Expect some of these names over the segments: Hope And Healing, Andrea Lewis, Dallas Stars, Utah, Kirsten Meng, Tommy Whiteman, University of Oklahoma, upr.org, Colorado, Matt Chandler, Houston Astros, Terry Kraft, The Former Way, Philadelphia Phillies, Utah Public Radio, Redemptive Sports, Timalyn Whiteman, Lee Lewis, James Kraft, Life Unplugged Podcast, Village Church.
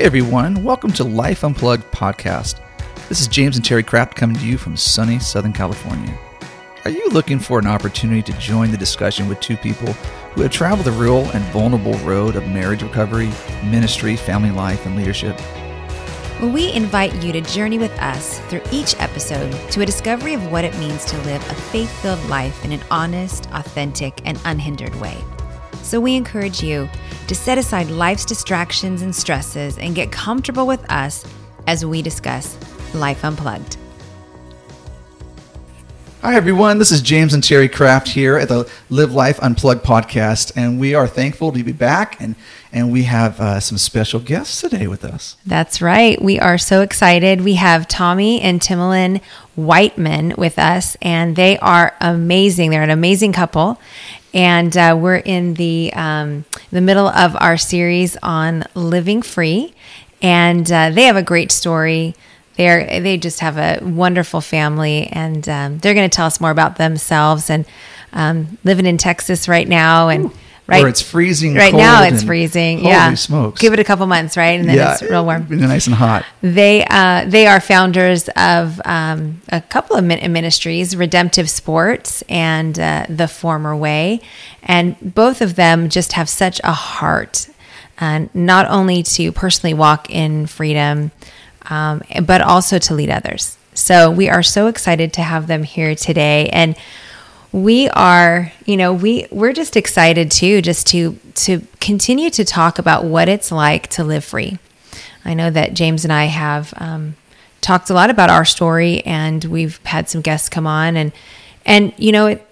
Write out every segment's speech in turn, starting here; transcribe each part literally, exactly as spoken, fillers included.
Hey everyone, welcome to Life Unplugged Podcast. This is James and Terry Kraft coming to you from sunny Southern California. Are you looking for an opportunity to join the discussion with two people who have traveled the real and vulnerable road of marriage recovery, ministry, family life, and leadership? Well, we invite you to journey with us through each episode to a discovery of what it means to live a faith-filled life in an honest, authentic, and unhindered way. So we encourage you to set aside life's distractions and stresses and get comfortable with us as we discuss Life Unplugged. Hi everyone, this is James and Terry Kraft here at the Live Life Unplugged podcast, and we are thankful to be back, and, and we have uh, some special guests today with us. That's right, we are so excited. We have Tommy and Timalyn Whiteman with us, and they are amazing. They're an amazing couple. And uh, we're in the um, the middle of our series on living free, and uh, they have a great story. They they just have a wonderful family, and um, they're going to tell us more about themselves. And um, living in Texas right now, and Ooh, right where it's freezing. Right cold now, it's freezing. Holy yeah, smokes! Give it a couple months, right, and then yeah, it's real warm, nice and hot. They uh, they are founders of um, a couple of ministries, Redemptive Sports and uh, The Former Way, and both of them just have such a heart, uh, not only to personally walk in freedom. Um, but also to lead others. So we are so excited to have them here today. And we are, you know, we, we're just excited too, just to, to continue to talk about what it's like to live free. I know that James and I have um, talked a lot about our story, and we've had some guests come on, and, and you know, it,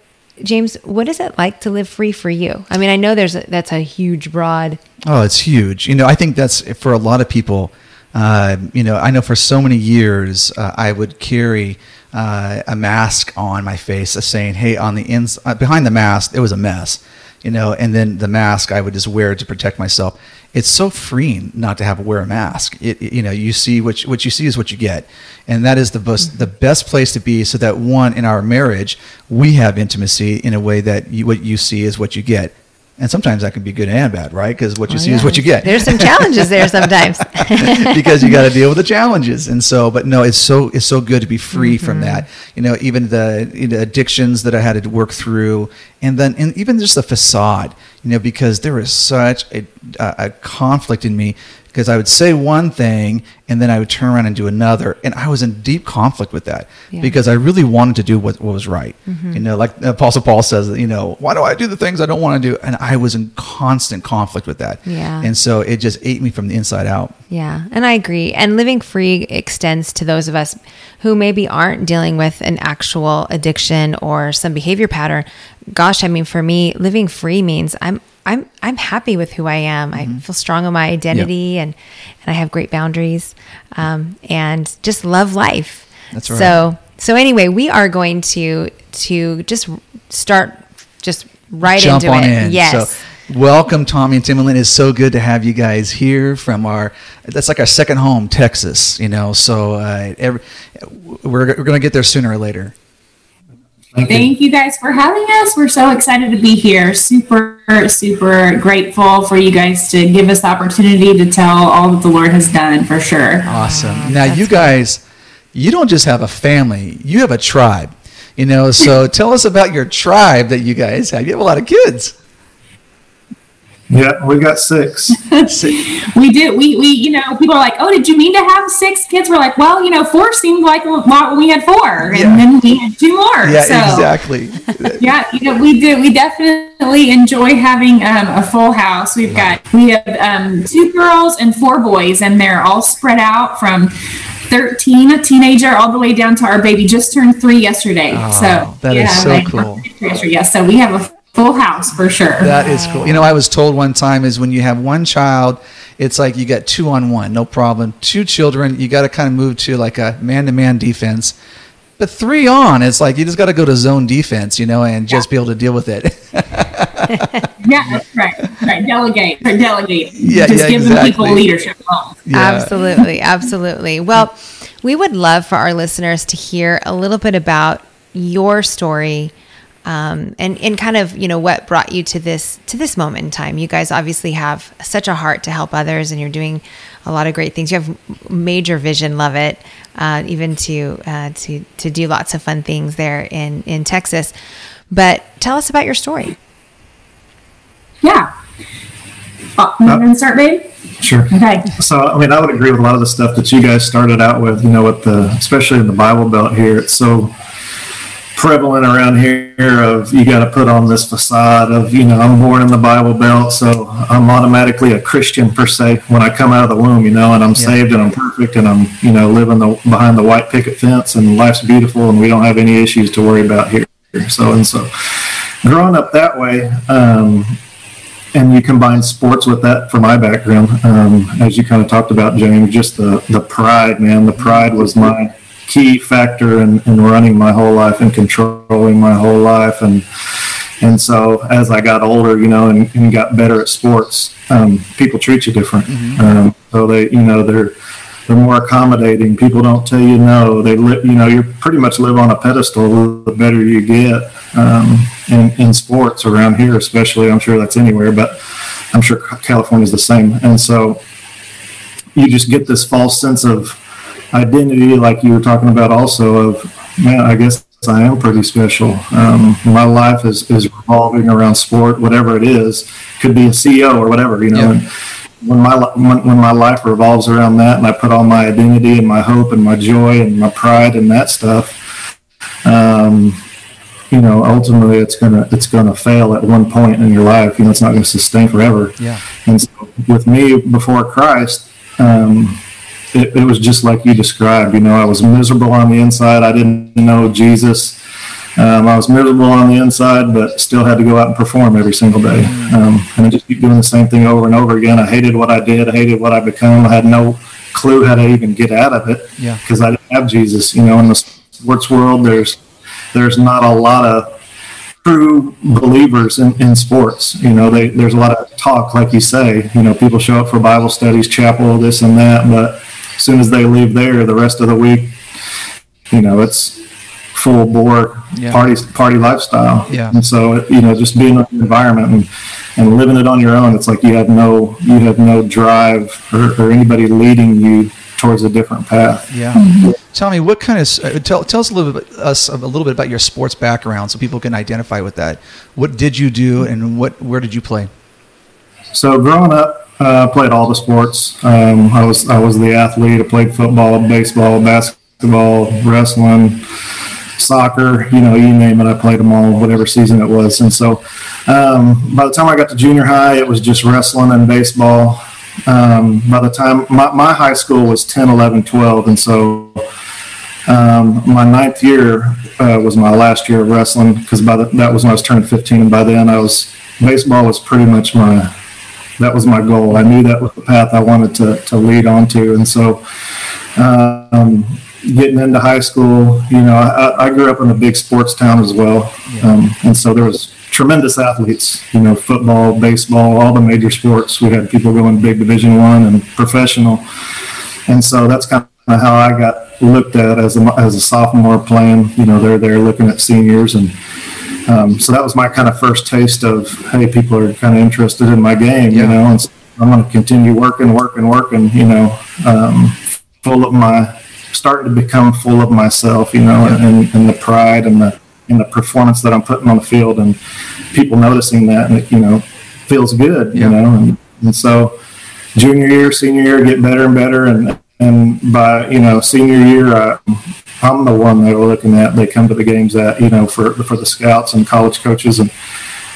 James, what is it like to live free for you? I mean, I know there's a, that's a huge, broad... Oh, it's huge. You know, I think that's for a lot of people. Uh, you know, I know for so many years uh, I would carry uh, a mask on my face, a saying, "Hey, on the ins uh, behind the mask, it was a mess," you know, and then the mask I would just wear to protect myself. It's so freeing not to have to wear a mask. It, it, you know, you see what you, what you see is what you get, and that is the best mm-hmm. the best place to be. So that one, in our marriage, we have intimacy in a way that you, what you see is what you get. And sometimes that can be good and bad, right? Because what you oh, see yeah. is what you get. There's some challenges there sometimes. Because you got to deal with the challenges. And so, but no, it's so it's so good to be free mm-hmm. from that. You know, even the you know, addictions that I had to work through. And then and even just the facade, you know, because there was such a, a conflict in me. Because I would say one thing, and then I would turn around and do another. And I was in deep conflict with that yeah. because I really wanted to do what, what was right. Mm-hmm. You know, like Apostle Paul says, you know, why do I do the things I don't want to do? And I was in constant conflict with that. Yeah. And so it just ate me from the inside out. Yeah, and I agree. And living free extends to those of us who maybe aren't dealing with an actual addiction or some behavior pattern. Gosh, I mean, for me, living free means I'm I'm I'm happy with who I am. I mm-hmm. feel strong in my identity, yep. and, and I have great boundaries, um, and just love life. That's right. So so anyway, we are going to to just start just right Jump into on it. In. Yes. So, welcome, Tommy and Timalyn. It's so good to have you guys here from our, that's like our second home, Texas, you know, so uh, every, we're, we're going to get there sooner or later. Thank you. Thank you guys for having us. We're so excited to be here. Super, super grateful for you guys to give us the opportunity to tell all that the Lord has done, for sure. Awesome. Wow, now, you guys, cool. You don't just have a family. You have a tribe, you know, so tell us about your tribe that you guys have. You have a lot of kids. Yeah, we got six. we do. We, we, you know, people are like, oh, did you mean to have six kids? We're like, well, you know, four seemed like a lot when we had four, and yeah. then we had two more. Yeah, so, exactly. yeah, you know, we do. We definitely enjoy having um, a full house. We've got, we have um, two girls and four boys, and they're all spread out from thirteen, a teenager, all the way down to our baby just turned three yesterday. Oh, so that yeah, is so cool. Yeah, so we have a full house for sure. That is cool. You know, I was told one time is when you have one child, it's like you got two on one, no problem. Two children, you got to kind of move to like a man-to-man defense. But three on, it's like you just got to go to zone defense, you know, and yeah. just be able to deal with it. yeah, that's right. That's right. Delegate. Or delegate. Yeah, just yeah, give exactly. people leadership. Yeah. Absolutely. Absolutely. Well, we would love for our listeners to hear a little bit about your story. Um, and, and kind of, you know, what brought you to this, to this moment in time? You guys obviously have such a heart to help others, and you're doing a lot of great things. You have major vision, love it, uh, even to, uh, to, to do lots of fun things there in, in Texas. But tell us about your story. Yeah. Uh, you want to start, babe? Sure. Okay. So, I mean, I would agree with a lot of the stuff that you guys started out with, you know, with the, especially in the Bible Belt here. It's so prevalent around here of, you got to put on this facade of, you know, I'm born in the Bible Belt, so I'm automatically a Christian per se when I come out of the womb, you know, and I'm yeah. saved and I'm perfect and I'm, you know, living the, behind the white picket fence, and life's beautiful and we don't have any issues to worry about here. So, and so growing up that way, um, and you combine sports with that for my background, um, as you kind of talked about, James, just the, the pride, man, the pride was my key factor in, in running my whole life and controlling my whole life. And and so as I got older, you know, and, and got better at sports, um, people treat you different. Mm-hmm. Um, so they, you know, they're they're more accommodating. People don't tell you no. They live, you know, you pretty much live on a pedestal the better you get um, in, in sports around here, especially. I'm sure that's anywhere, but I'm sure California is the same. And so you just get this false sense of identity, like you were talking about also, of, man, I guess I am pretty special. Um, my life is, is revolving around sport, whatever it is. Could be a C E O or whatever, you know. Yeah. And when my when, when my life revolves around that, and I put all my identity and my hope and my joy and my pride and that stuff, um, you know, ultimately it's gonna it's gonna fail at one point in your life. You know, it's not gonna sustain forever. Yeah. And so with me before Christ, um, It, it was just like you described. You know, I was miserable on the inside. I didn't know Jesus. Um, I was miserable on the inside, but still had to go out and perform every single day. Um, and I just keep doing the same thing over and over again. I hated what I did. I hated what I become. I had no clue how to even get out of it because yeah. I didn't have Jesus. You know, in the sports world, there's there's not a lot of true believers in, in sports. You know, they, there's a lot of talk, like you say. You know, people show up for Bible studies, chapel, this and that, but as soon as they leave there, the rest of the week, you know, it's full bore yeah. party party lifestyle. Yeah. And so, you know, just being in the environment and, and living it on your own, it's like you have no you have no drive or, or anybody leading you towards a different path. Yeah. Mm-hmm. Tommy, what kind of uh, tell tell us a little bit us a little bit about your sports background so people can identify with that. What did you do, and what where did you play? So growing up, I uh, played all the sports. Um, I was I was the athlete. I played football, baseball, basketball, wrestling, soccer. You know, you name it. I played them all, whatever season it was. And so, um, by the time I got to junior high, it was just wrestling and baseball. Um, by the time my, my high school was ten, eleven, twelve, and so um, my ninth year uh, was my last year of wrestling, because by the, that was when I was turning fifteen. And by then, I was baseball was pretty much my That was my goal. I knew that was the path I wanted to, to lead onto. And so um, getting into high school, you know, I, I grew up in a big sports town as well. Yeah. Um, and so there was tremendous athletes, you know, football, baseball, all the major sports. We had people going big Division One and professional. And so that's kind of how I got looked at as a, as a sophomore playing. You know, they're there looking at seniors, and Um, so that was my kind of first taste of, hey, people are kind of interested in my game, you know, and so I'm going to continue working, working, working, you know, um, full of my, starting to become full of myself, you know, and, and the pride and the and the performance that I'm putting on the field, and people noticing that, and it, you know, feels good, you yeah. know, and, and so junior year, senior year, get better and better, and and by, you know, senior year, I, I'm the one they were looking at. They come to the games at, you know, for for the scouts and college coaches. And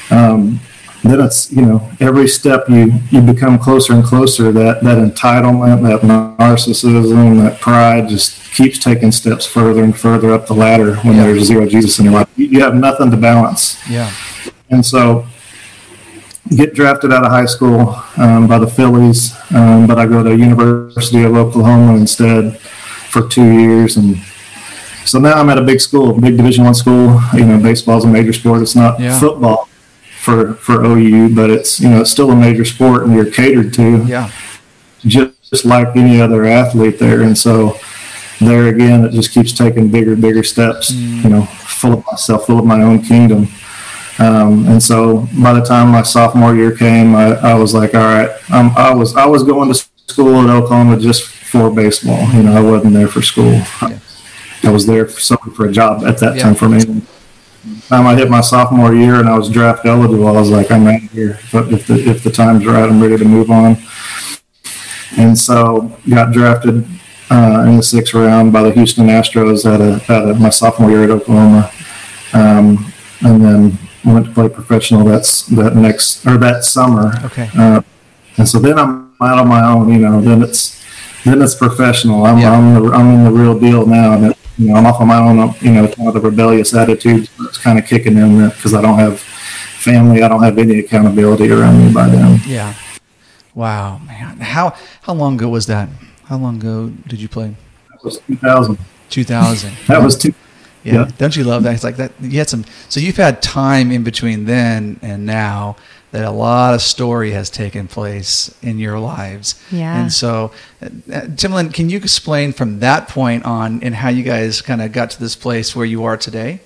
um, then it's, you know, every step you, you become closer and closer. That, that entitlement, that narcissism, that pride just keeps taking steps further and further up the ladder when yeah. there's zero Jesus in your life. You have nothing to balance. Yeah. And so get drafted out of high school um, by the Phillies, um, but I go to University of Oklahoma instead for two years, and so now I'm at a big school, big Division One school. You know, baseball's a major sport. It's not yeah. football for, for O U, but it's, you know, it's still a major sport, and you're catered to, yeah, just, just like any other athlete there. And so there again, it just keeps taking bigger, bigger steps. Mm. You know, full of myself, full of my own kingdom. Um, and so by the time my sophomore year came, I, I was like, all right, um, I was I was going to school in Oklahoma just for baseball. You know, I wasn't there for school. Yeah. I was there for something for a job at that yeah. time for me. Time I hit my sophomore year and I was draft eligible, I was like, I'm out here. But if the if the time's right, I'm ready to move on. And so got drafted uh, in the sixth round by the Houston Astros at a, at a, my sophomore year at Oklahoma, um, and then went to play professional that's that next or that summer. Okay. Uh, and so then I'm out on my own. You know, then it's then it's professional. I'm yeah. I'm, the, I'm in the real deal now. And it, you know, I'm off on my own. You know, kind of the rebellious attitude that's kind of kicking in there because I don't have family. I don't have any accountability around me by then. Yeah. Wow, man. How how long ago was that? How long ago did you play? That was two thousand. two thousand. That was two. Yeah. yeah. Don't you love that? It's like that. You had some. So you've had time in between then and now that a lot of story has taken place in your lives. Yeah. And so, uh, Timalyn, can you explain from that point on and how you guys kind of got to this place where you are today?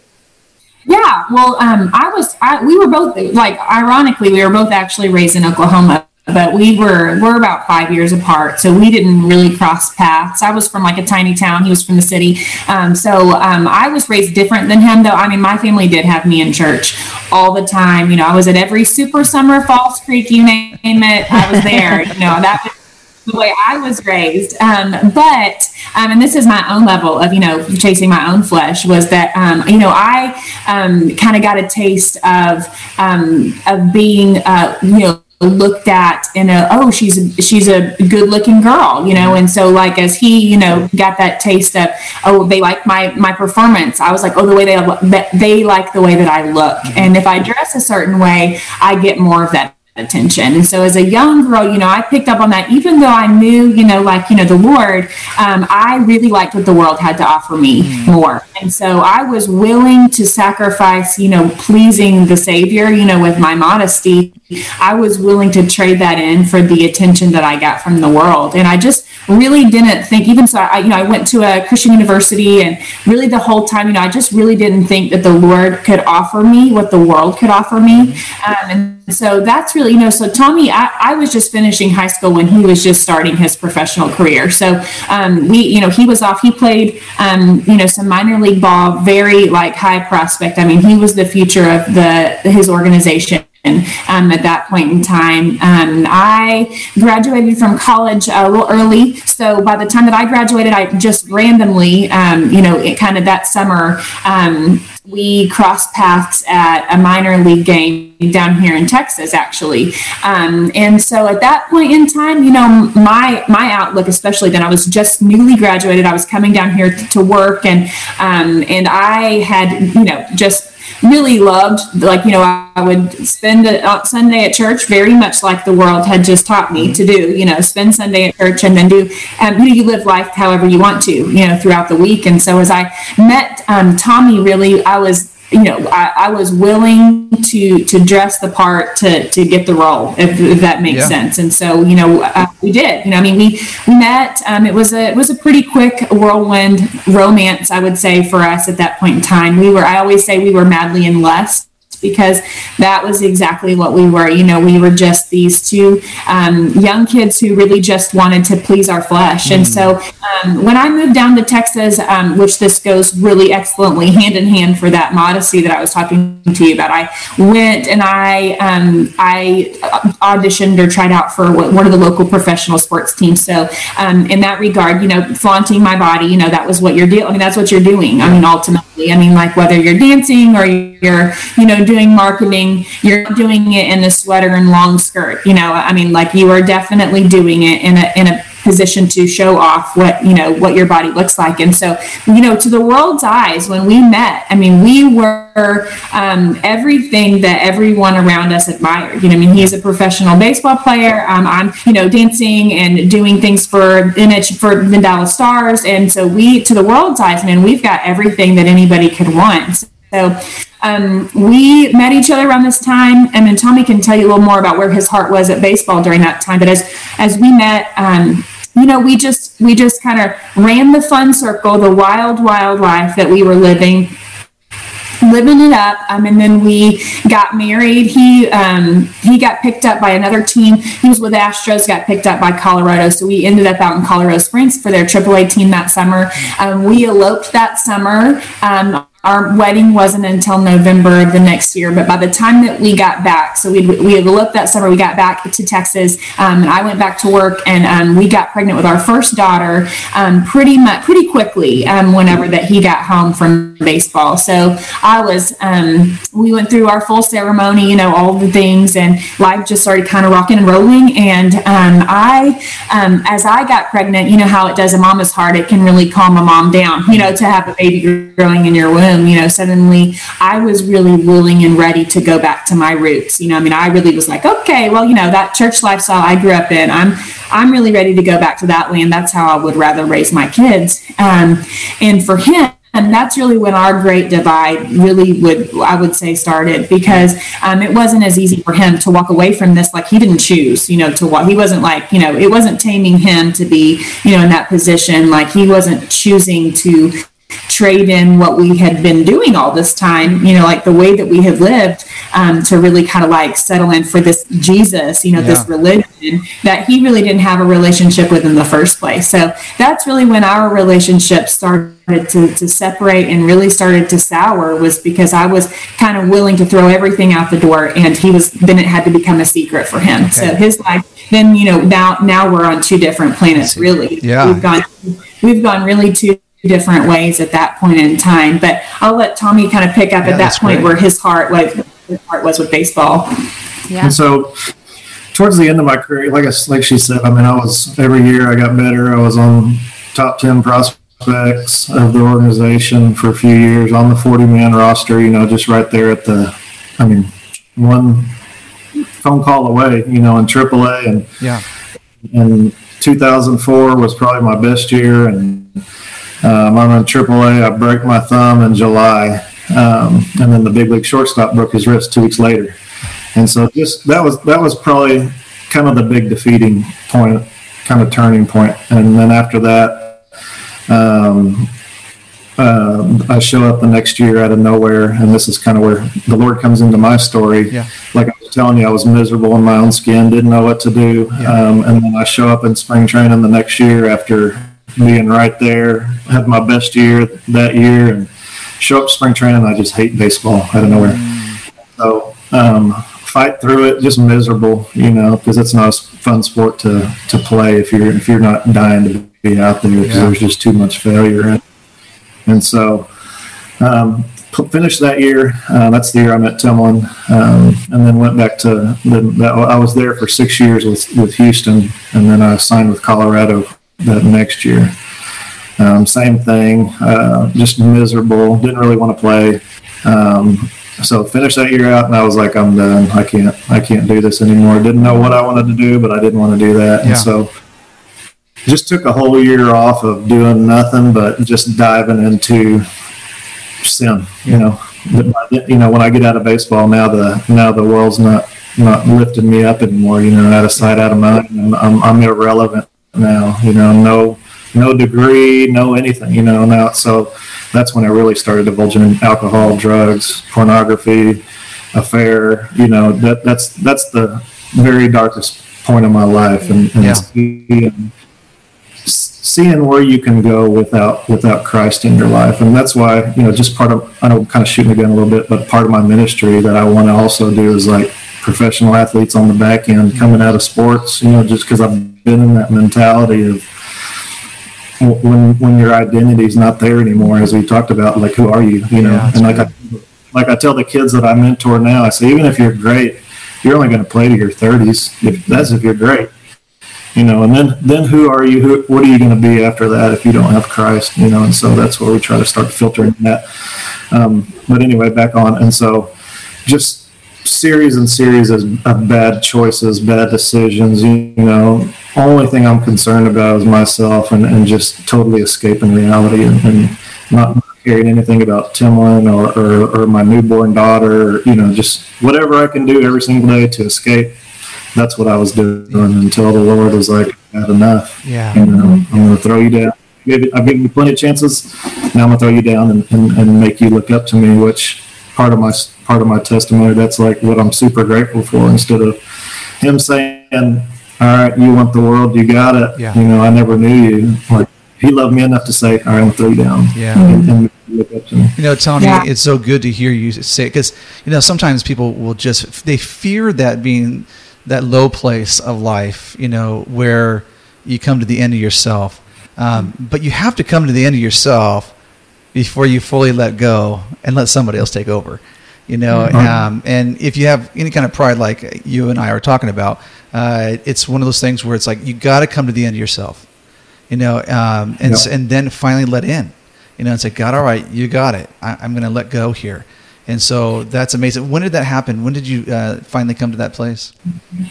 Yeah. Well, um, I was. I, we were both like. Ironically, we were both actually raised in Oklahoma. But we were we're about five years apart, so we didn't really cross paths. I was from like a tiny town. He was from the city. Um, so um, I was raised different than him, though. I mean, my family did have me in church all the time. You know, I was at every Super Summer, Falls Creek, you name it. I was there. You know, that was the way I was raised. Um, but, um, and this is my own level of, you know, chasing my own flesh, was that, um, you know, I um, kind of got a taste of, um, of being, uh, you know, looked at in a, oh, she's a, she's a good looking girl, you know? And so like, as he, you know, got that taste of, oh, they like my, my performance. I was like, oh, the way they, they like the way that I look. And if I dress a certain way, I get more of that attention. And so as a young girl, you know, I picked up on that, even though I knew, you know, like, you know, the Lord, um, I really liked what the world had to offer me mm-hmm. more. And so I was willing to sacrifice, you know, pleasing the Savior, you know, with my modesty. I was willing to trade that in for the attention that I got from the world. And I just really didn't think, even so, I, you know, I went to a Christian university and really the whole time, you know, I just really didn't think that the Lord could offer me what the world could offer me. Um, and So that's really, you know, so Tommy, I, I was just finishing high school when he was just starting his professional career. So um, we, you know, he was off, he played, um, you know, some minor league ball, very like high prospect. I mean, he was the future of the his organization. Um, at that point in time, um, I graduated from college a little early. So by the time that I graduated, I just randomly, um, you know, it kind of that summer, um, we crossed paths at a minor league game down here in Texas, actually. Um, and so at that point in time, you know, my my outlook, especially then, I was just newly graduated. I was coming down here t- to work, and um, and I had, you know, just. really loved, like, you know, I would spend a Sunday at church very much like the world had just taught me to do, you know, spend Sunday at church and then do, um, you know, you live life however you want to, you know, throughout the week. And so as I met um, Tommy, really, I was, you know, I, I was willing to to dress the part to to get the role, if, if that makes yeah. sense. And so, you know, uh, we did. You know, I mean, we, we met. Um, it was a it was a pretty quick whirlwind romance, I would say, for us at that point in time. We were, I always say, we were madly in lust, because that was exactly what we were. You know, we were just these two um, young kids who really just wanted to please our flesh. Mm. And so um, when I moved down to Texas, um, which this goes really excellently hand in hand for that modesty that I was talking to you about, I went and I um, I auditioned or tried out for one of the local professional sports teams. So um, in that regard, you know, flaunting my body, you know, that was what you're dealing. I mean, that's what you're doing. I mean, ultimately, I mean, like whether you're dancing or you're, you know, doing marketing, you're not doing it in a sweater and long skirt, you know, I mean, like you are definitely doing it in a, in a position to show off what, you know, what your body looks like. And so, you know, to the world's eyes, when we met, I mean, we were um, everything that everyone around us admired. You know, I mean, he's a professional baseball player. Um, I'm, you know, dancing and doing things for, for the Dallas Stars. And so we, to the world's eyes, man, we've got everything that anybody could want. So um, we met each other around this time, and then Tommy can tell you a little more about where his heart was at baseball during that time. But as as we met, um, you know, we just we just kind of ran the fun circle, the wild, wild life that we were living. living it up. Um, and then we got married. He um, he got picked up by another team. He was with Astros, got picked up by Colorado. So we ended up out in Colorado Springs for their triple A team that summer. Um, we eloped that summer. Um, our wedding wasn't until November of the next year, but by the time that we got back, so we we had eloped that summer, we got back to Texas, um, and I went back to work, and um, we got pregnant with our first daughter um, pretty much pretty quickly. Um, whenever that he got home from baseball, so I was um, we went through our full ceremony, you know, all the things, and life just started kind of rocking and rolling. And um, I, um, as I got pregnant, you know how it does a mama's heart; it can really calm a mom down, you know, to have a baby growing in your womb. You know, suddenly I was really willing and ready to go back to my roots. You know, I mean, I really was like, okay, well, you know, that church lifestyle I grew up in, I'm, I'm really ready to go back to that land. That's how I would rather raise my kids. Um, and for him, and that's really when our great divide really would, I would say, started, because um, it wasn't as easy for him to walk away from this. Like, he didn't choose, you know, to walk. He wasn't like, you know, it wasn't taming him to be, you know, in that position. Like, he wasn't choosing to trade in what we had been doing all this time, you know, like the way that we had lived, um, to really kind of like settle in for this Jesus, you know, yeah. this religion that he really didn't have a relationship with in the first place. So that's really when our relationship started to, to separate and really started to sour, was because I was kind of willing to throw everything out the door, and he was, then it had to become a secret for him. Okay. So his life, then, you know, now, now we're on two different planets, really. Yeah. We've gone, we've gone really two different ways at that point in time, but I'll let Tommy kind of pick up yeah, at that point great. where his heart like his heart was with baseball. Yeah. And so towards the end of my career, like I, like she said, I mean, I was, every year I got better. I was on top ten prospects of the organization for a few years on the forty-man roster, you know, just right there at the, I mean, one phone call away, you know, in triple A. And yeah. And two thousand four was probably my best year, and Um, I'm in triple A. I broke my thumb in July, um, and then the big league shortstop broke his wrist two weeks later. And so, just that was that was probably kind of the big defeating point, kind of turning point. And then after that, um, uh, I show up the next year out of nowhere, and this is kind of where the Lord comes into my story. Yeah. Like I was telling you, I was miserable in my own skin, didn't know what to do, yeah. um, and then I show up in spring training the next year after being right there, had my best year that year, and show up spring training, I just hate baseball out of nowhere. So um, fight through it, just miserable, you know, because it's not a fun sport to, to play if you're if you're not dying to be out there, because yeah. there's just too much failure. And, and so um, finished that year. Uh, that's the year I met Timalyn, um, and then went back to the, that, I was there for six years with, with Houston, and then I signed with Colorado that next year. Um, same thing, uh, just miserable, didn't really want to play. Um, so finished that year out, and I was like, I'm done. I can't I can't do this anymore. Didn't know what I wanted to do, but I didn't want to do that. Yeah. And so just took a whole year off of doing nothing but just diving into sin, you know. You know, when I get out of baseball, now the now the world's not, not lifting me up anymore, you know, out of sight, out of mind. I'm, I'm, I'm irrelevant now, you know, no no degree, no anything, you know, now. So that's when I really started divulging in alcohol, drugs, pornography, affair, you know, that that's that's the very darkest point of my life, and, and yeah. seeing, seeing where you can go without without Christ in your life. And that's why, you know, just part of, I know I'm kind of shooting again a little bit, but part of my ministry that I want to also do is like professional athletes on the back end coming out of sports, you know, just because I've been in that mentality of when when your identity is not there anymore, as we talked about, like, who are you, you know? Yeah, and like I, like I tell the kids that I mentor now, I say, even if you're great, you're only going to play to your thirties. If, that's if you're great, you know, and then, then who are you? Who, what are you going to be after that if you don't have Christ, you know? And so that's where we try to start filtering that. Um, but anyway, back on. And so just series and series of bad choices, bad decisions, you know. Only thing I'm concerned about is myself, and, and just totally escaping reality, and, and not caring anything about Timalyn or, or, or my newborn daughter, or, you know, just whatever I can do every single day to escape. That's what I was doing until the Lord was like, I've had enough. Yeah. You know, I'm going to throw you down. I've given you plenty of chances. Now I'm going to throw you down and, and, and make you look up to me, which – part of my part of my testimony. That's like what I'm super grateful for. Instead of him saying, "All right, you want the world, you got it." Yeah. You know, I never knew you. Like, he loved me enough to say, "All right, I'm gonna throw you down." Yeah. Mm-hmm. And, and look up to me. You know, Tony, yeah. It's so good to hear you say it, because you know sometimes people will just they fear that being that low place of life. You know, where you come to the end of yourself. Um, but you have to come to the end of yourself before you fully let go and let somebody else take over, you know. Mm-hmm. Um, and if you have any kind of pride, like you and I are talking about, uh, it's one of those things where it's like you got to come to the end of yourself, you know, um, and yep. and then finally let in, you know, and say, God, all right, you got it. I, I'm going to let go here. And so that's amazing. When did that happen? When did you uh, finally come to that place? Mm-hmm.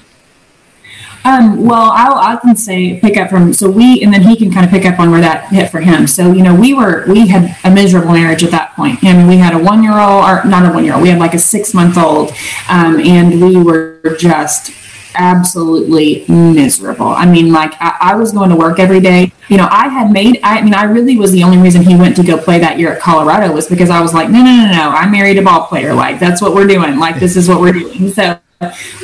Um, well, I'll, I can say pick up from, so we, and then he can kind of pick up on where that hit for him. So, you know, we were, we had a miserable marriage at that point. I mean, we had a one-year-old, or not a one-year-old, we had like a six-month-old, um, and we were just absolutely miserable. I mean, like I, I was going to work every day. You know, I had made, I, I mean, I really was the only reason he went to go play that year at Colorado was because I was like, no, no, no, no, I married a ball player. Like, that's what we're doing. Like, this is what we're doing. So.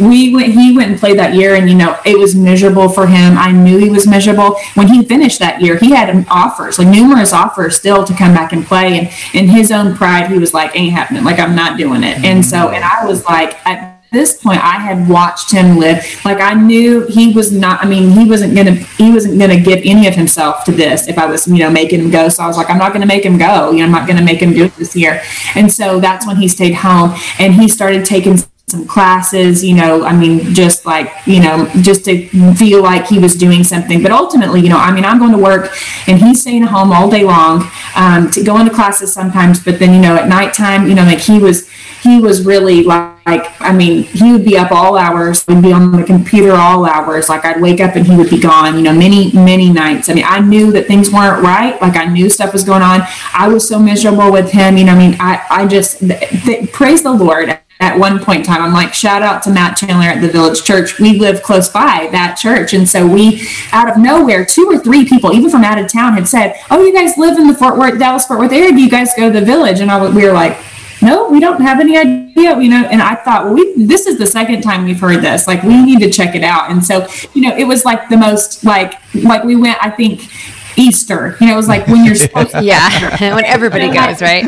We went, he went and played that year, and, you know, it was miserable for him. I knew he was miserable. When he finished that year, he had offers, like numerous offers still to come back and play. And in his own pride, he was like, ain't happening. Like, I'm not doing it. And so, and I was like, at this point, I had watched him live. Like, I knew he was not, I mean, he wasn't going to, he wasn't going to give any of himself to this if I was, you know, making him go. So I was like, I'm not going to make him go. You know, I'm not going to make him do it this year. And so that's when he stayed home, and he started taking some classes, you know, I mean, just like, you know, just to feel like he was doing something. But ultimately, you know, I mean, I'm going to work and he's staying at home all day long, um, to go into classes sometimes. But then, you know, at nighttime, you know, like he was, he was really like, like, I mean, he would be up all hours, would be on the computer all hours. Like, I'd wake up and he would be gone, you know, many, many nights. I mean, I knew that things weren't right. Like, I knew stuff was going on. I was so miserable with him. You know, I mean, I, I just, th- th- praise the Lord. At one point in time, I'm like, shout out to Matt Chandler at the Village Church. We live close by that church. And so we, out of nowhere, two or three people, even from out of town, had said, oh, you guys live in the Fort Worth, Dallas, Fort Worth area. Do you guys go to the Village? And I was, we were like, no, we don't have any idea, you know. And I thought, well, we, this is the second time we've heard this. Like, we need to check it out. And so, you know, it was like the most, like, like we went, I think, Easter, you know, it was like when you're supposed to yeah when everybody goes, right?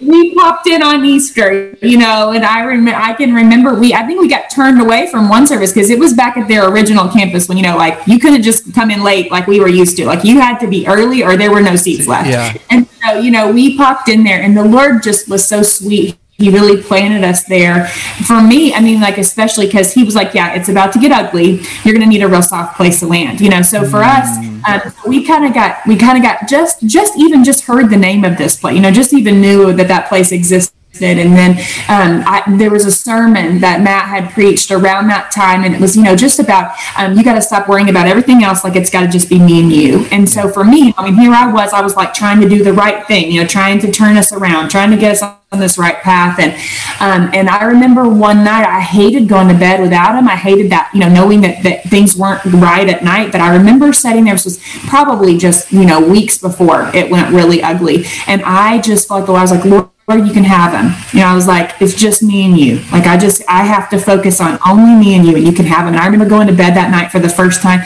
We popped in on Easter, you know, and I remember I can remember we I think we got turned away from one service because it was back at their original campus when, you know, like you couldn't just come in late like we were used to. Like, you had to be early or there were no seats left. Yeah. And so, you know, we popped in there, and the Lord just was so sweet. He really planted us there. For me, I mean, like, especially because he was like, yeah, it's about to get ugly. You're going to need a real soft place to land, you know? So for mm. us, um, we kind of got, we kind of got just, just even just heard the name of this place, you know, just even knew that that place existed. And then um, I, there was a sermon that Matt had preached around that time, and it was, you know, just about um, you got to stop worrying about everything else. Like, it's got to just be me and you. And so for me, I mean, here I was, I was like trying to do the right thing, you know, trying to turn us around, trying to get us on this right path. And um, and I remember one night I hated going to bed without him. I hated that, you know, knowing that, that things weren't right at night. But I remember sitting there, this was probably just, you know, weeks before it went really ugly. And I just felt like I was like, Lord, you can have him. You know, I was like, it's just me and you. Like, I just, I have to focus on only me and you, and you can have him. And I remember going to bed that night for the first time,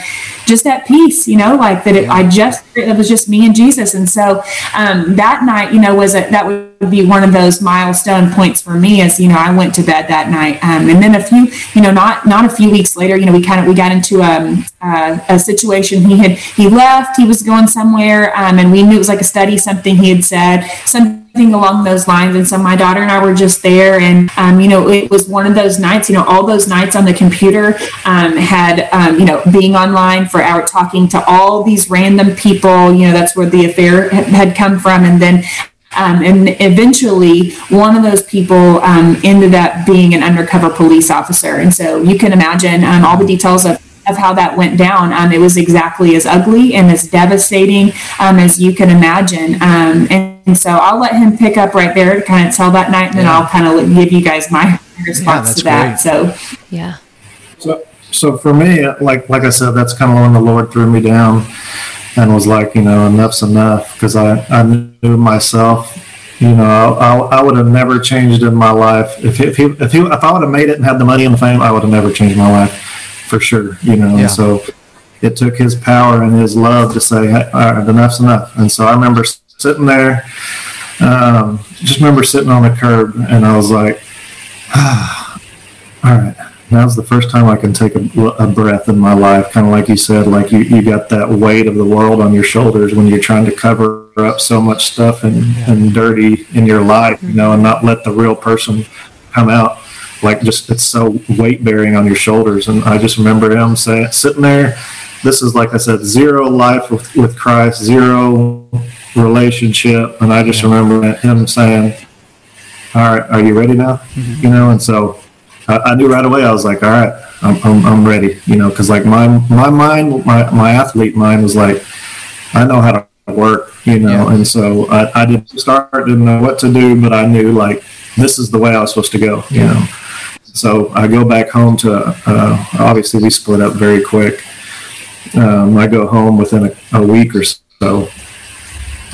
just at peace, you know, like that it, I just, it was just me and Jesus. And so um, that night, you know, was a, that would be one of those milestone points for me as, you know, I went to bed that night. Um, and then a few, you know, not, not a few weeks later, you know, we kind of, we got into um, uh, a situation. He had, he left, he was going somewhere. Um, and we knew it was like a study, something he had said, something along those lines. And so my daughter and I were just there, and um you know, it was one of those nights, you know, all those nights on the computer, um had um you know, being online for hour, talking to all these random people, you know, that's where the affair had come from. And then Um, and eventually one of those people um, ended up being an undercover police officer. And so you can imagine um, all the details of, of how that went down. Um, it was exactly as ugly and as devastating um, as you can imagine. Um, and, and so I'll let him pick up right there to kind of tell that night, and then yeah. I'll kind of give you guys my response yeah, to that. Great. So, yeah. So, so for me, like, like I said, that's kind of when the Lord threw me down. And was like, you know, enough's enough, because I, I knew myself You know, I, I would have never changed in my life. If if he, if, he, if I would have made it and had the money and the fame, I would have never changed my life for sure. You know, yeah. And so it took his power and his love to say, hey, all right, enough's enough. And so I remember sitting there, um, just remember sitting on the curb, and I was like, ah, all right, now's the first time I can take a, a breath in my life. Kind of like you said, like you, you got that weight of the world on your shoulders when you're trying to cover up so much stuff and, yeah. and dirty in your life, you know, and not let the real person come out. Like, just, it's so weight bearing on your shoulders. And I just remember him saying, sitting there, this is, like I said, zero life with, with Christ, zero relationship. And I just yeah. remember him saying, all right, are you ready now? Mm-hmm. You know, and so I, I knew right away. I was like, all right, I'm, I'm, I'm ready, you know, because like my, my mind, my, my athlete mind was like, I know how to work, you know, yeah. and so I, I didn't start, didn't know what to do, but I knew, like, this is the way I was supposed to go, you yeah. know. So I go back home to, uh, obviously we split up very quick. Um, I go home within a, a week or so.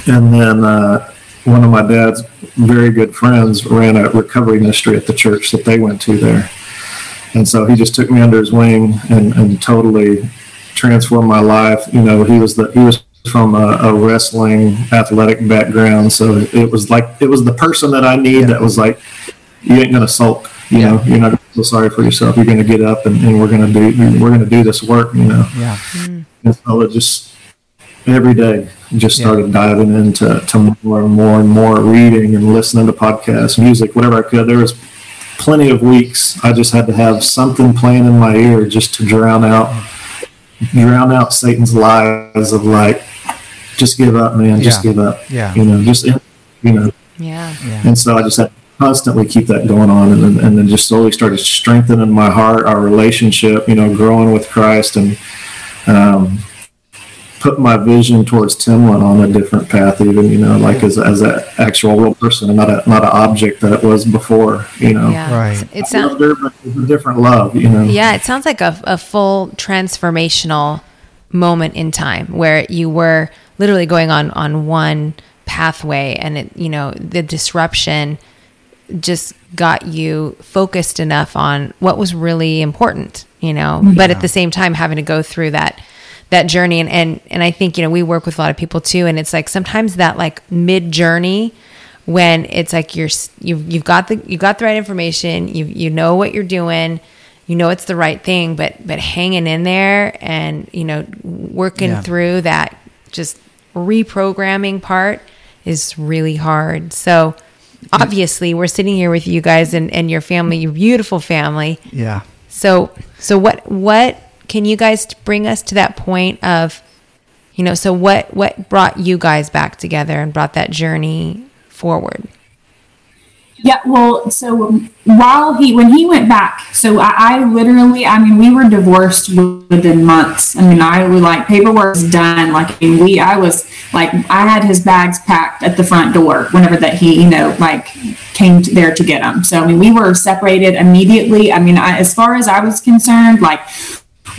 And then uh, one of my dad's very good friends ran a recovery ministry at the church that they went to there. And so he just took me under his wing and, and totally transformed my life. You know, he was the, he was from a, a wrestling athletic background, so it was like it was the person that I need yeah. that was like, you ain't gonna sulk, you yeah. know, you're not gonna feel sorry for yourself, you're gonna get up and, and we're gonna do we're gonna do this work, you know. Yeah. Mm. And so it just every day just started yeah. diving into to more and more and more, reading and listening to podcasts, music, whatever I could. There was plenty of weeks I just had to have something playing in my ear just to drown out drown out Satan's lies of like, just give up, man. Yeah. Just give up. Yeah. You know, just, you know. Yeah. yeah. And so I just had to constantly keep that going on, and then, and then just slowly started strengthening my heart, our relationship, you know, growing with Christ, and um, put my vision towards Timalyn on a different path, even, you know, like yeah. as as an actual real person and not a not an object that it was before, you know. Yeah. Right. It sounds a different love, you know. Yeah, it sounds like a a full transformational moment in time where you were literally going on, on one pathway, and it, you know, the disruption just got you focused enough on what was really important, you know, yeah. but at the same time having to go through that, that journey. And, and, and I think, you know, we work with a lot of people too. And it's like, sometimes that like mid journey when it's like, you're, you've, you've got the, you got the right information, you, you know what you're doing, you know, it's the right thing, but, but hanging in there and, you know, working yeah. through that, just reprogramming part is really hard. So obviously we're sitting here with you guys and, and your family, your beautiful family. Yeah. So, so what, what can you guys bring us to that point of, you know, so what, what brought you guys back together and brought that journey forward? Yeah, well, so while he, when he went back, so I, I literally, I mean, we were divorced within months. I mean, I was like, paperwork was done. Like, I mean, we, I was like, I had his bags packed at the front door whenever that he, you know, like came to, there to get them. So, I mean, we were separated immediately. I mean, I, as far as I was concerned, like,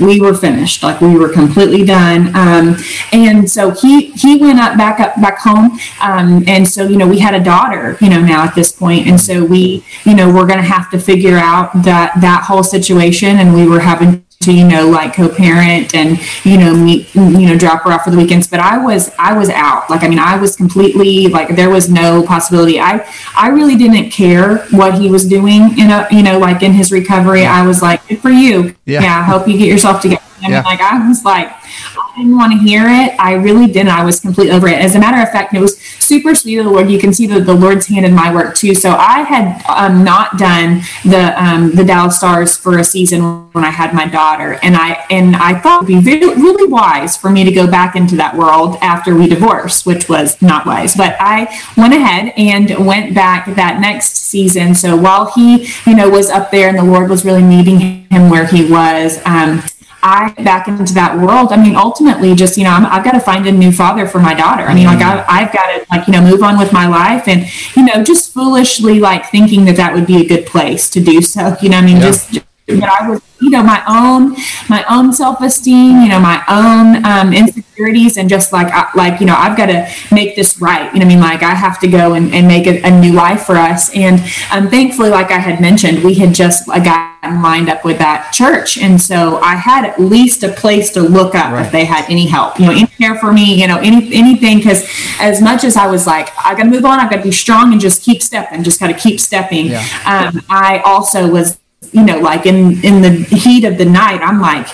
we were finished, like we were completely done. Um, and so he, he went up back up back home. Um, and so, you know, we had a daughter, you know, now at this point. And so we, you know, we're going to have to figure out that, that whole situation. And we were having to, you know, like co-parent and, you know, meet, you know, drop her off for the weekends. But I was, I was out. Like, I mean, I was completely like, there was no possibility. I, I really didn't care what he was doing in a, you know, like in his recovery. I was like, good for you. Yeah. yeah I hope you get yourself together. I mean, yeah. like, I was like, I didn't want to hear it. I really didn't. I was completely over it. As a matter of fact, it was super sweet of the Lord. You can see that the Lord's hand in my work too. So I had um, not done the um, the Dallas Stars for a season when I had my daughter, and I and I thought it would be really, really wise for me to go back into that world after we divorced, which was not wise. But I went ahead and went back that next season. So while he, you know, was up there and the Lord was really meeting him where he was. Um, I back into that world. I mean, ultimately just, you know, I'm, I've got to find a new father for my daughter. I mean, like I, I've got to like, you know, move on with my life and, you know, just foolishly like thinking that that would be a good place to do so. You know, I mean, yeah. just, but I was you know, my own, my own self-esteem, you know, my own um, insecurities, and just like, I, like, you know, I've got to make this right. You know what I mean? Like, I have to go and, and make a, a new life for us. And um, thankfully, like I had mentioned, we had just uh, gotten lined up with that church. And so I had at least a place to look up right. if they had any help, you know, any care for me, you know, any, anything. Cause as much as I was like, I got to move on, I've got to be strong and just keep stepping, just got to keep stepping. Yeah. Um, I also was, you know, like in, in the heat of the night, I'm like,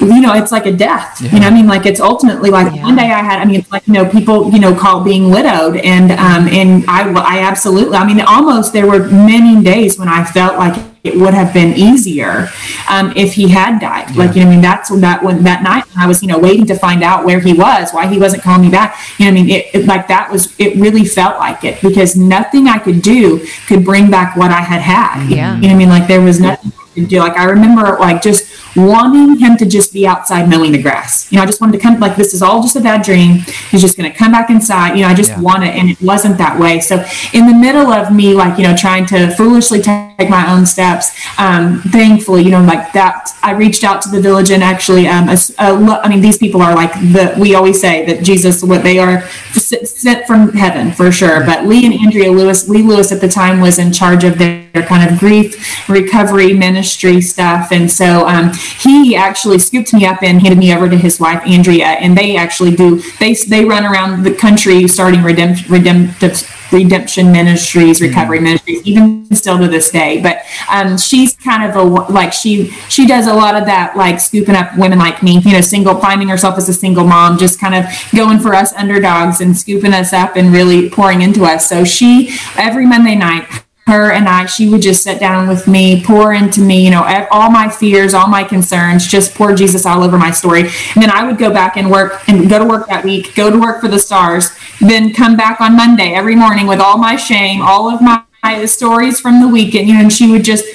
you know, it's like a death, yeah. you know, I mean, like, it's ultimately like yeah. one day I had, I mean, it's like, you know, people, you know, call being widowed. And, um, and I, I absolutely, I mean, almost there were many days when I felt like it would have been easier, um, if he had died. Yeah. Like, you know, I mean, that's that when that night I was, you know, waiting to find out where he was, why he wasn't calling me back. You know, I mean, it, it like that was, it really felt like it, because nothing I could do could bring back what I had had. Yeah. You know what I mean? Like, there was nothing I could do. Like, I remember like just wanting him to just be outside mowing the grass. You know, I just wanted to come, like, this is all just a bad dream. He's just going to come back inside. You know, I just yeah. want it. And it wasn't that way. So in the middle of me, like, you know, trying to foolishly take my own steps, Um, thankfully, you know, like that, I reached out to the village, and actually, um, a, a, I mean, these people are like the, we always say that Jesus, what they are sent from heaven for sure. But Lee and Andrea Lewis, Lee Lewis at the time was in charge of their kind of grief recovery ministry stuff. And so, um, he actually scooped me up and handed me over to his wife, Andrea, and they actually do, they, they run around the country starting redempt, redemptive, redemption ministries, recovery mm-hmm. ministries, even still to this day. But um, she's kind of a, like she she does a lot of that, like scooping up women like me, you know, single, finding herself as a single mom, just kind of going for us underdogs and scooping us up and really pouring into us. So she, every Monday night, her and I, she would just sit down with me, pour into me, you know, all my fears, all my concerns, just pour Jesus all over my story. And then I would go back and work and go to work that week, go to work for the Stars, then come back on Monday every morning with all my shame, all of my the stories from the weekend, you know, and she would just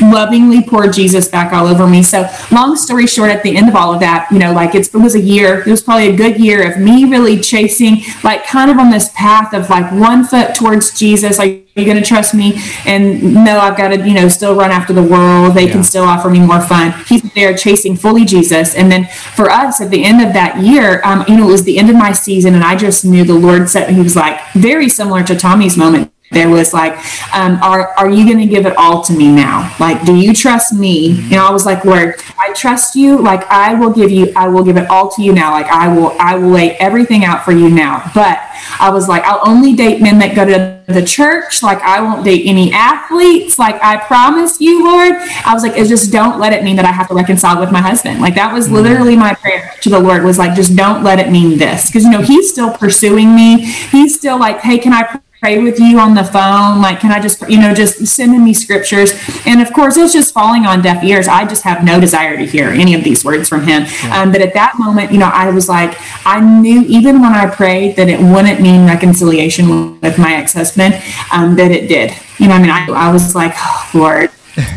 lovingly pour Jesus back all over me. So long story short, at the end of all of that, you know, like it's, it was a year, it was probably a good year of me really chasing, like kind of on this path of like one foot towards Jesus. Like, are you going to trust me? And no, I've got to, you know, still run after the world. They yeah. can still offer me more fun. He's there chasing fully Jesus. And then for us at the end of that year, um, you know, it was the end of my season. And I just knew the Lord said, he was like very similar to Tommy's moment. There was like, um, are are you going to give it all to me now? Like, do you trust me? Mm-hmm. And I was like, Lord, I trust you. Like, I will give you, I will give it all to you now. Like, I will, I will lay everything out for you now. But I was like, I'll only date men that go to the church. Like, I won't date any athletes. Like, I promise you, Lord. I was like, it just don't let it mean that I have to reconcile with my husband. Like, that was mm-hmm. literally my prayer to the Lord, was like, just don't let it mean this. Cause you know, he's still pursuing me. He's still like, hey, can I pray? pray with you on the phone? Like, can I just, you know, just sending me scriptures. And of course, it's just falling on deaf ears. I just have no desire to hear any of these words from him. Yeah. Um, but at that moment, you know, I was like, I knew even when I prayed that it wouldn't mean reconciliation with my ex-husband, um, that it did. You know, I mean, I, I was like, oh, Lord, yeah.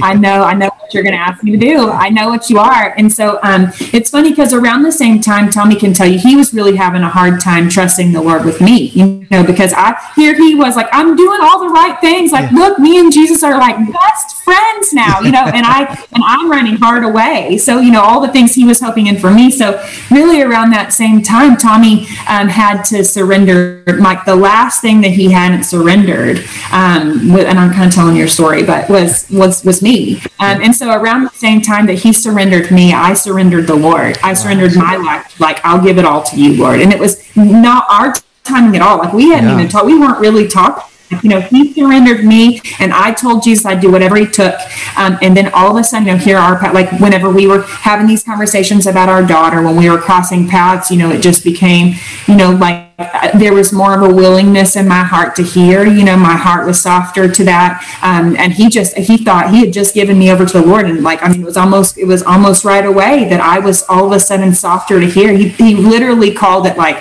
I know, I know what you're going to ask me to do. I know what you are. And so um, it's funny because around the same time, Tommy can tell you, he was really having a hard time trusting the Lord with me, you know, because I, here he was like, I'm doing all the right things. Like, yeah. look, me and Jesus are like best friends now, you know, and I, and I'm running hard away. So, you know, all the things he was hoping in for me. So really around that same time, Tommy um, had to surrender, like the last thing that he hadn't surrendered. Um, with, and I'm kind of telling your story, but was, was, was me. Um, and so around the same time that he surrendered me, I surrendered the Lord. I surrendered my life. Like, I'll give it all to you, Lord. And it was not our timing at all. Like, we hadn't yeah. even talked. We weren't really talking. You know, he surrendered me, and I told Jesus I'd do whatever he took. Um, and then all of a sudden, you know, here are like whenever we were having these conversations about our daughter, when we were crossing paths, you know, it just became, you know, like there was more of a willingness in my heart to hear. You know, my heart was softer to that. Um, and he just, he thought he had just given me over to the Lord. And like, I mean, it was almost, it was almost right away that I was all of a sudden softer to hear. He, he literally called it like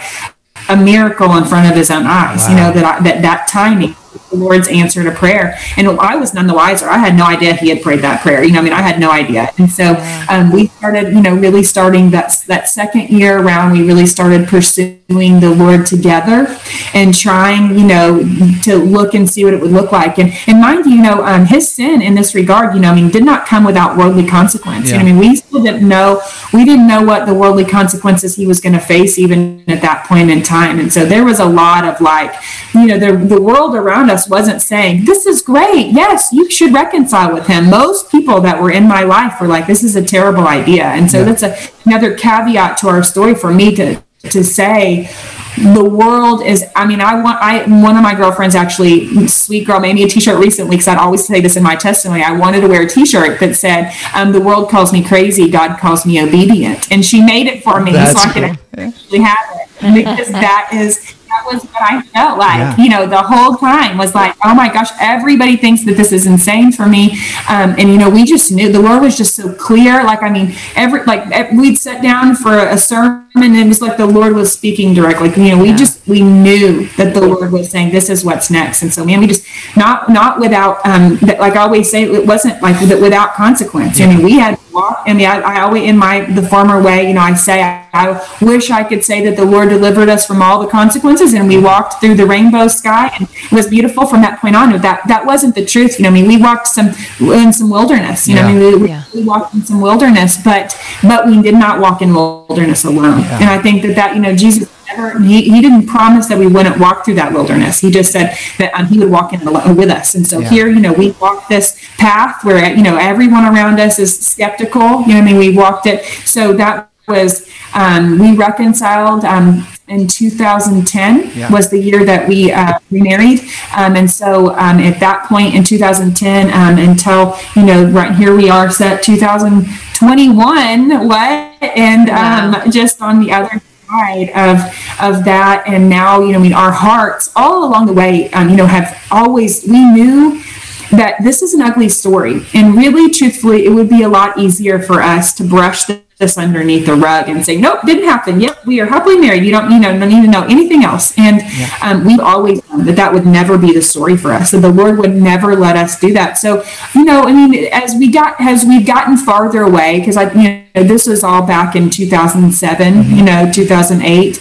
a miracle in front of his own eyes, wow. you know, that I, that, that timing. the Lord's answer to prayer. And I was none the wiser. I had no idea he had prayed that prayer. You know, I mean, I had no idea. And so um, we started, you know, really starting that, that second year around, we really started pursuing the Lord together and trying, you know, to look and see what it would look like. And, and mind you, you know, um, his sin in this regard, you know, I mean, did not come without worldly consequence. Yeah. I mean, we still didn't know, we didn't know what the worldly consequences he was going to face even at that point in time. And so there was a lot of like, you know, the, the world around us wasn't saying, this is great. Yes, you should reconcile with him. Most people that were in my life were like, this is a terrible idea. And so yeah. that's a, another caveat to our story for me to, to say, the world is, I mean, I want, I, one of my girlfriends actually, sweet girl, made me a t-shirt recently, because I'd always say this in my testimony. I wanted to wear a t-shirt that said, um, the world calls me crazy, God calls me obedient. And she made it for me. That's so I could actually have it, because that is, that was what I felt like, yeah. you know, the whole time was like, oh my gosh, everybody thinks that this is insane for me. Um, and, you know, we just knew the Lord was just so clear. Like, I mean, every, like we'd sat down for a sermon and it was like the Lord was speaking directly. You know, we yeah. just, we knew that the Lord was saying, this is what's next. And so, man, we just, not, not without, um, that, like I always say, it wasn't like without consequence. Yeah. I mean, we had walked, I mean, I, I always, in my, the former way, you know, I say, I, I wish I could say that the Lord delivered us from all the consequences and we walked through the rainbow sky and it was beautiful from that point on. That, that wasn't the truth. You know, I mean, we walked some, in some wilderness, you yeah. know, I mean, we, yeah. we walked in some wilderness, but, but we did not walk in wilderness alone. Yeah. And I think that that, you know, Jesus never, he, he didn't promise that we wouldn't walk through that wilderness. He just said that um, he would walk in with us. And so yeah. here, you know, we walked this path where, you know, everyone around us is skeptical. You know, I mean, we walked it. So that was, um, we reconciled, um, in two thousand ten yeah. was the year that we uh, remarried. Um, and so um, at that point in two thousand ten um, until, you know, right here we are set two thousand twenty-one, what? And wow. um, just on the other side of, of that. And now, you know, I mean, our hearts all along the way, um, you know, have always, we knew that this is an ugly story. And really, truthfully, it would be a lot easier for us to brush the this underneath the rug and say, nope, didn't happen. Yep, we are happily married. You don't, you know, don't need to know anything else. And yeah. um, we've always known that that would never be the story for us. So the Lord would never let us do that. So, you know, I mean, as we got, as we've gotten farther away, because I, you know, this was all back in two thousand seven, mm-hmm. you know, two thousand eight.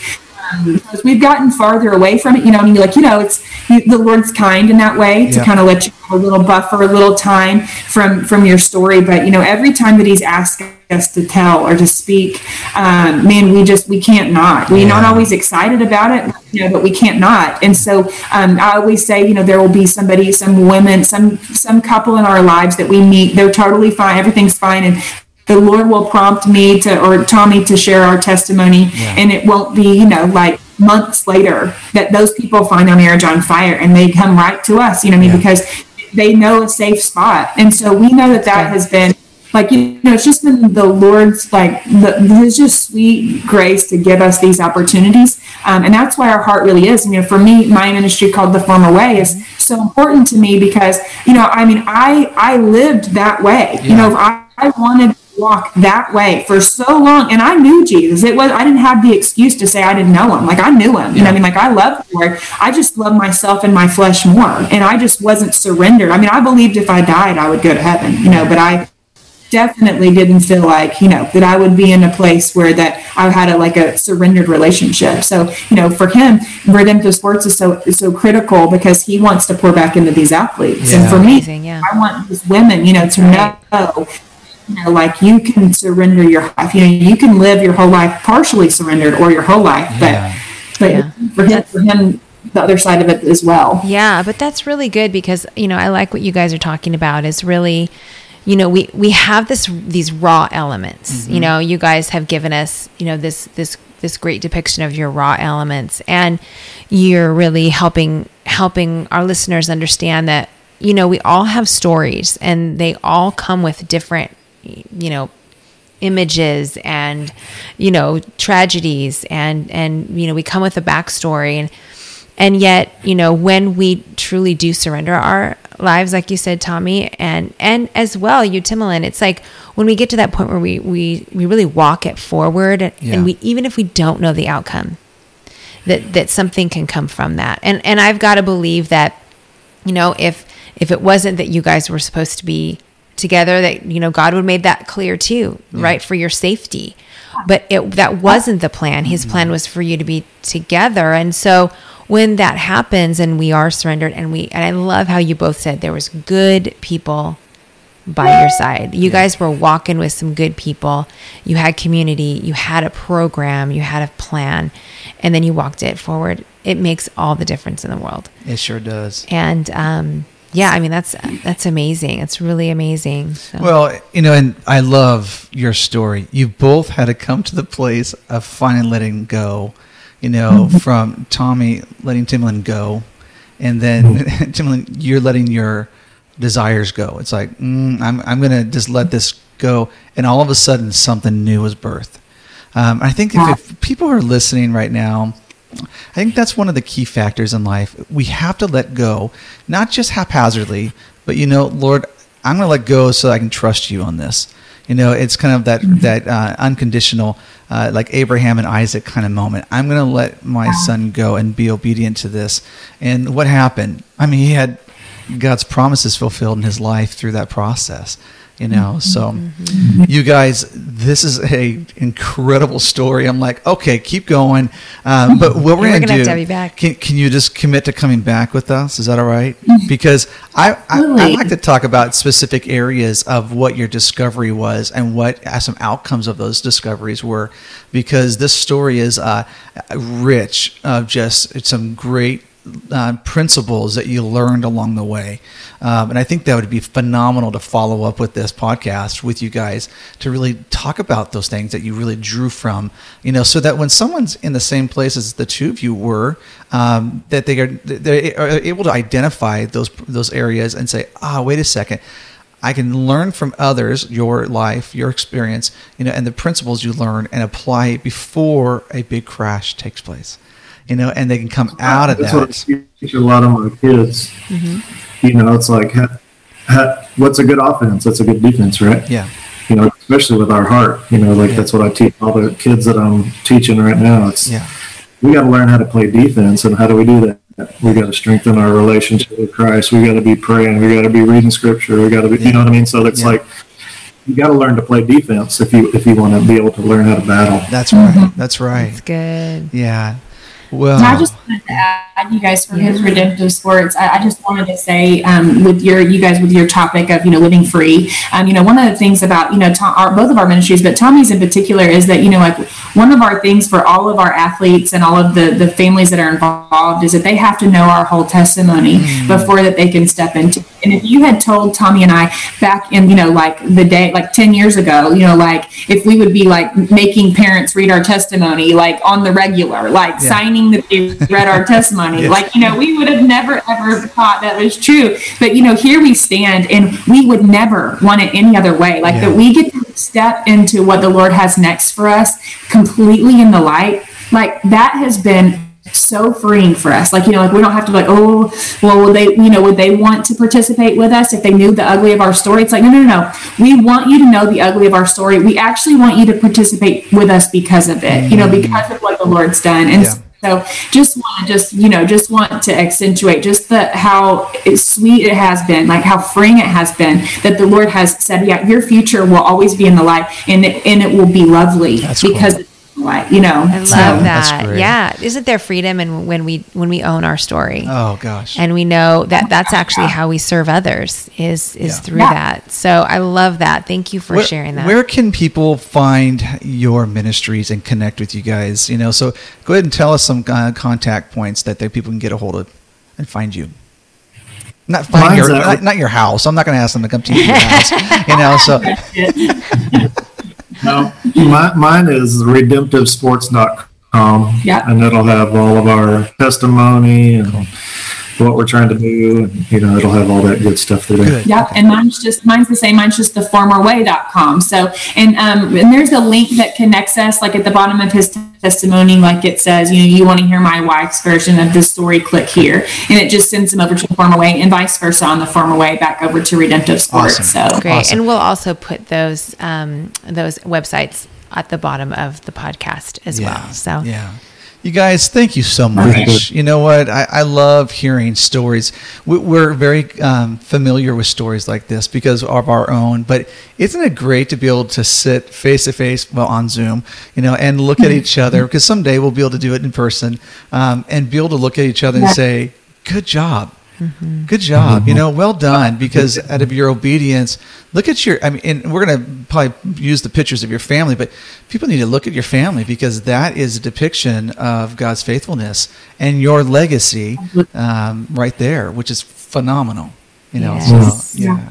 Because we've gotten farther away from it, you know, I mean, like, you know, it's you, the Lord's kind in that way to yeah. kind of let you have a little buffer, a little time from, from your story. But, you know, every time that he's asked us to tell or to speak, um, man, we just, we can't not, we're yeah. not always excited about it, you know, but we can't not. And so um, I always say, you know, there will be somebody, some women, some, some couple in our lives that we meet, they're totally fine. Everything's fine. And the Lord will prompt me to, or Tommy to share our testimony. Yeah. And it won't be, you know, like months later that those people find their marriage on fire and they come right to us, you know what I mean? Yeah. Because they know a safe spot. And so we know that that yeah. has been like, you know, it's just been the Lord's like, the, there's just sweet grace to give us these opportunities. Um, and that's why our heart really is, you know, for me, my ministry called The Former Way is so important to me because, you know, I mean, I, I lived that way, yeah. you know, if I, I wanted walk that way for so long, and I knew Jesus. It was I didn't have the excuse to say I didn't know him. Like I knew him, you yeah. know. I mean, like I loved the Lord. I just loved myself and my flesh more, and I just wasn't surrendered. I mean, I believed if I died, I would go to heaven, you know. But I definitely didn't feel like, you know, that I would be in a place where that I had a like a surrendered relationship. So, you know, for him, Redemptive Sports is so is so critical because he wants to pour back into these athletes, yeah. and for me, amazing, yeah. I want these women, you know, to right. know. You know, like you can surrender your life, you know, you can live your whole life partially surrendered or your whole life, but, yeah. but yeah. for him, for him, the other side of it as well. Yeah. But that's really good because, you know, I like what you guys are talking about is really, you know, we, we have this, these raw elements, mm-hmm. you know, you guys have given us, you know, this, this, this great depiction of your raw elements and you're really helping, helping our listeners understand that, you know, we all have stories and they all come with different, you know, images and, you know, tragedies and, and, you know, we come with a backstory and, and yet, you know, when we truly do surrender our lives, like you said, Tommy, and, and as well, you, Timalyn, it's like when we get to that point where we, we, we really walk it forward and, yeah. and we, even if we don't know the outcome, that, that something can come from that. And, and I've got to believe that you know, if if it wasn't that you guys were supposed to be together, that, you know, God would have made that clear too, yeah. right? For your safety. But it, that wasn't the plan. His plan was for you to be together. And so when that happens and we are surrendered, and we, and I love how you both said there was good people by your side. You yeah. guys were walking with some good people. You had community, you had a program, you had a plan, and then you walked it forward. It makes all the difference in the world. It sure does. And, um, yeah, I mean, that's that's amazing. It's really amazing. So. Well, you know, and I love your story. You both had to come to the place of finally letting go, you know, from Tommy letting Timalyn go. And then, Timalyn, you're letting your desires go. It's like, mm, I'm I'm going to just let this go. And all of a sudden, something new was birthed. Um, I think if, if people are listening right now, I think that's one of the key factors in life. We have to let go, not just haphazardly, but, you know, Lord, I'm going to let go so I can trust you on this. You know, it's kind of that mm-hmm. that uh, unconditional, uh, like Abraham and Isaac kind of moment. I'm going to let my son go and be obedient to this. And what happened? I mean, he had God's promises fulfilled in his life through that process. You know, so mm-hmm. you guys, this is a incredible story. I'm like, okay, keep going. Um, but what we're, we're going to do, have to have you back. Can, can you just commit to coming back with us? Is that all right? Because I, I, I like to talk about specific areas of what your discovery was and what uh, some outcomes of those discoveries were, because this story is uh, rich of just it's some great Uh, principles that you learned along the way. Um, and I think that would be phenomenal to follow up with this podcast with you guys to really talk about those things that you really drew from, you know, so that when someone's in the same place as the two of you were, um, that they are, they are able to identify those, those areas and say, ah, oh, wait a second. I can learn from others, your life, your experience, you know, and the principles you learn and apply it before a big crash takes place. You know, and they can come out of that. That's what I teach a lot of my kids. Mm-hmm. You know, it's like, ha, ha, what's a good offense? That's a good defense, right? Yeah. You know, especially with our heart. You know, like yeah. that's what I teach all the kids that I'm teaching right now. It's yeah. we got to learn how to play defense, and how do we do that? We got to strengthen our relationship with Christ. We got to be praying. We got to be reading Scripture. We got to be, yeah. you know what I mean? So it's yeah. like. You got to learn to play defense if you if you want to be able to learn how to battle. That's right. Mm-hmm. That's right. That's good. Yeah. Well, so I just wanted to add, you guys, for his Redemptive Sports, I, I just wanted to say, um, with your, you guys, with your topic of, you know, living free, um, you know, one of the things about, you know, Tom, our, both of our ministries, but Tommy's in particular, is that, you know, like one of our things for all of our athletes and all of the, the families that are involved is that they have to know our whole testimony mm-hmm. before that they can step into. And if you had told Tommy and I back in, you know, like the day, like ten years ago, you know, like if we would be like making parents read our testimony, like on the regular, like yeah. signing that they read our testimony. Yes. Like, you know, we would have never, ever thought that was true. But, you know, here we stand, and we would never want it any other way. Like, yeah. that we get to step into what the Lord has next for us completely in the light. Like, that has been so freeing for us. Like, you know, like we don't have to be like, oh, well, will they, you know, would they want to participate with us if they knew the ugly of our story? It's like, no, no, no, no. We want you to know the ugly of our story. We actually want you to participate with us because of it, you know, because of what the Lord's done. And yeah. So just want to just, you know, just want to accentuate just the, how sweet it has been, like how freeing it has been that the Lord has said, yeah, your future will always be in the light, and it, and it will be lovely. That's because cool. it's in the light, you know. I love so. That. Yeah. Isn't there freedom in when we, when we own our story? Oh gosh. And we know that that's actually how we serve others is, is yeah. through yeah. that. So I love that. Thank you for where, sharing that. Where can people find your ministries and connect with you guys? You know, so go ahead and tell us some uh, contact points that, that people can get a hold of and find you. Not find your, not, not your house. I'm not going to ask them to come to your house, you know, so. No, my, mine is redemptive sports dot com, yeah. and it'll have all of our testimony and what we're trying to do, and, you know, it'll have all that good stuff there. Yeah, and mine's just mine's the same. Mine's just the former way dot com. So, and um, and there's a link that connects us, like at the bottom of his testimony, like it says, you know, you want to hear my wife's version of this story, click here, and it just sends them over to the Former Way, and vice versa on the Former Way back over to Redemptive Sports. Awesome. So great, awesome. And we'll also put those um those websites at the bottom of the podcast as yeah. well. So yeah. You guys, thank you so much. You know what? I, I love hearing stories. We, we're very um, familiar with stories like this because of our own, but isn't it great to be able to sit face-to-face, well, on Zoom, you know, and look at each other, because someday we'll be able to do it in person, um, and be able to look at each other and say, good job. Mm-hmm. Good job. Mm-hmm. You know, well done, because out of your obedience, look at your, I mean, and we're going to probably use the pictures of your family, but people need to look at your family, because that is a depiction of God's faithfulness and your legacy um, right there, which is phenomenal. You know, yes. so, yeah. yeah.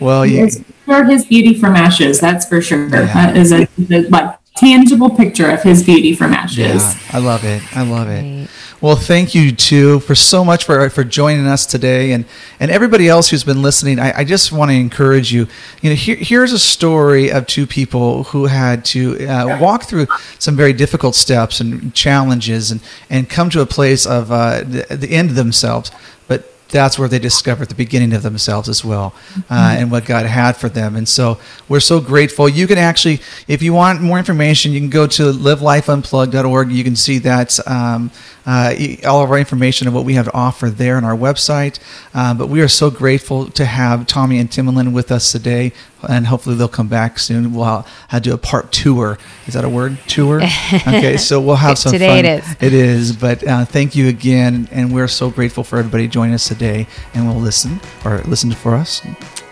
Well, yeah. It's his beauty from ashes, that's for sure. Yeah. That is a, like, tangible picture of his beauty from ashes. Yeah, I love it. I love it. Right. Well, thank you, too, for so much for for joining us today. And, and everybody else who's been listening, I, I just want to encourage you. You know, here, here's a story of two people who had to uh, walk through some very difficult steps and challenges and, and come to a place of uh, the, the end of themselves. But that's where they discovered the beginning of themselves as well, uh, and what God had for them. And so we're so grateful. You can actually, if you want more information, you can go to live life unplugged dot org. You can see that um, uh, all of our information of what we have to offer there on our website. Uh, but we are so grateful to have Tommy and Timalyn with us today, and hopefully they'll come back soon. We'll have to do a part tour. Is that a word? Tour? Okay, so we'll have some today fun. Today it is. It is, but uh, thank you again, and we're so grateful for everybody joining us today, and we'll listen, or listen for us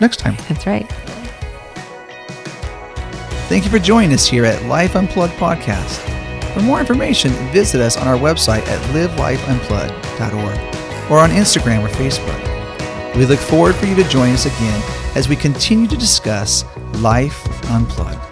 next time. That's right. Thank you for joining us here at Life Unplugged Podcast. For more information, visit us on our website at live life unplugged dot org or on Instagram or Facebook. We look forward for you to join us again as we continue to discuss Life Unplugged.